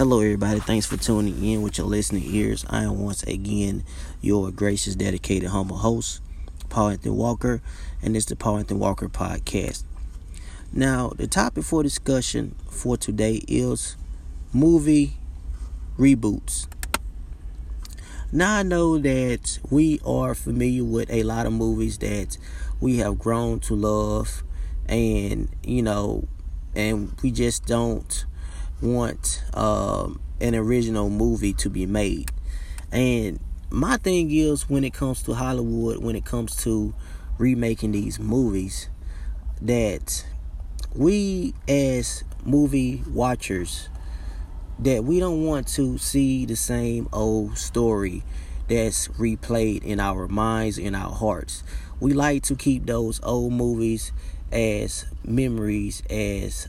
Hello, everybody. Thanks for tuning in with your listening ears. I am once again your gracious, dedicated, humble host, Paul Anthony Walker, and it's the Paul Anthony Walker Podcast. Now, the topic for discussion for today is movie reboots. Now, I know that we are familiar with a lot of movies that we have grown to love, and, you know, and we just don't want an original movie to be made. And my thing is, when it comes to Hollywood, when it comes to remaking these movies, that we as movie watchers, that we don't want to see the same old story that's replayed in our minds, in our hearts. We like to keep those old movies as memories, as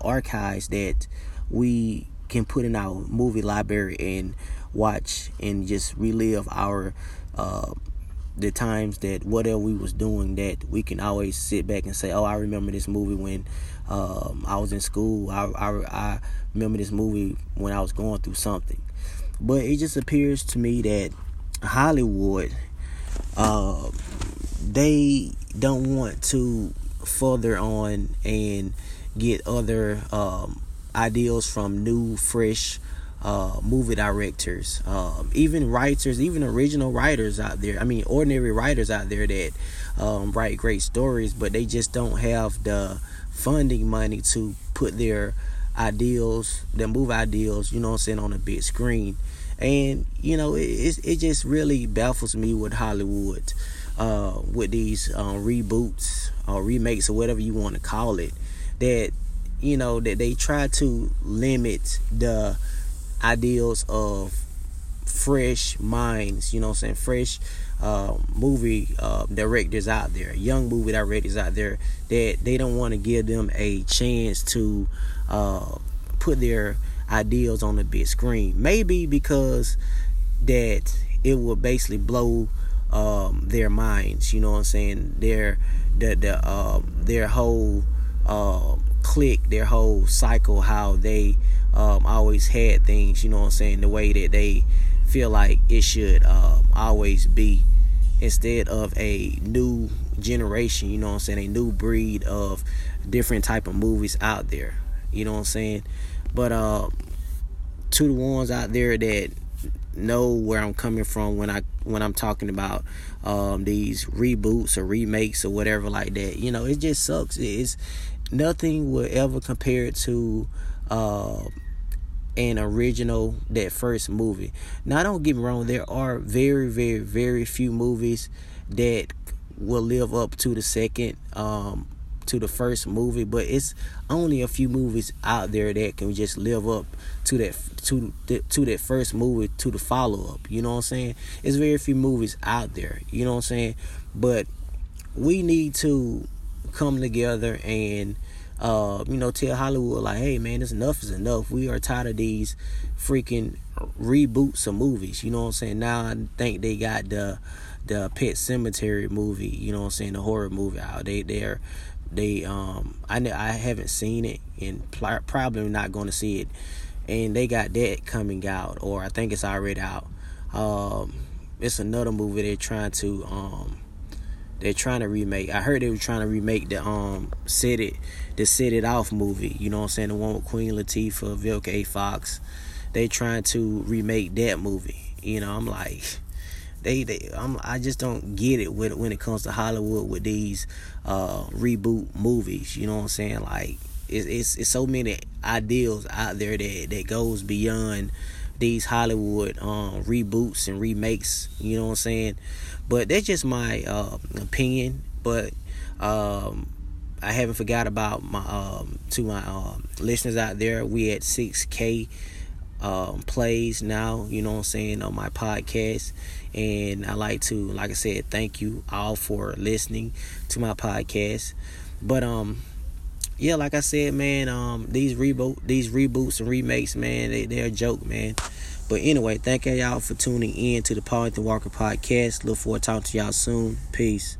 archives that we can put in our movie library and watch and just relive our the times that whatever we was doing, that we can always sit back and say, oh, I remember this movie when I was in school. I remember this movie when I was going through something. But it just appears to me that Hollywood, they don't want to further on and get other ideals from new, fresh movie directors, even writers, even original writers out there. I mean, ordinary writers out there that write great stories, but they just don't have the funding money to put their ideals, their movie ideals, you know what I'm saying, on a big screen. And, you know, it just really baffles me with Hollywood, with these reboots or remakes or whatever you want to call it, that, you know, that they try to limit the ideals of fresh minds, you know what I'm saying, fresh movie directors out there, young movie directors out there, that they don't want to give them a chance to put their ideals on the big screen. Maybe because that it will basically blow their minds, you know what I'm saying, their whole clique, their whole cycle, how they always had things, you know what I'm saying, the way that they feel like it should always be, instead of a new generation, you know what I'm saying, a new breed of different type of movies out there, you know what I'm saying. But to the ones out there that know where I'm coming from when I'm talking about these reboots or remakes or whatever like that, you know, it just sucks. It's nothing will ever compare to an original, that first movie. Now, don't get me wrong, there are very, very, very few movies that will live up to the second, to the first movie, but it's only a few movies out there that can just live up to that, to that first movie, to the follow-up, you know what I'm saying. It's very few movies out there, you know what I'm saying. But we need to come together and you know, tell Hollywood, like, hey man, this enough is enough. We are tired of these freaking reboots of movies, you know what I'm saying. Now, I think they got the Pet Cemetery movie, you know what I'm saying, the horror movie out. I haven't seen it, and probably not going to see it, and they got that coming out, or I think it's already out. It's another movie they're trying to remake. I heard they were trying to remake the Set It Off movie, you know what I'm saying, the one with Queen Latifah, Vivica A. Fox. They trying to remake that movie. You know, I'm like, I just don't get it when it comes to Hollywood with these reboot movies, you know what I'm saying. Like, it's so many ideals out there that goes beyond these Hollywood reboots and remakes, you know what I'm saying. But that's just my opinion. But I haven't forgot about my to my listeners out there. We at 6K plays now, you know what I'm saying, on my podcast, and I like to, like I said, thank you all for listening to my podcast. But yeah, like I said, man, these reboots and remakes, man, they're a joke, man. But anyway, thank y'all for tuning in to the Paul Anthony Walker Podcast. Look forward to talking to y'all soon. Peace.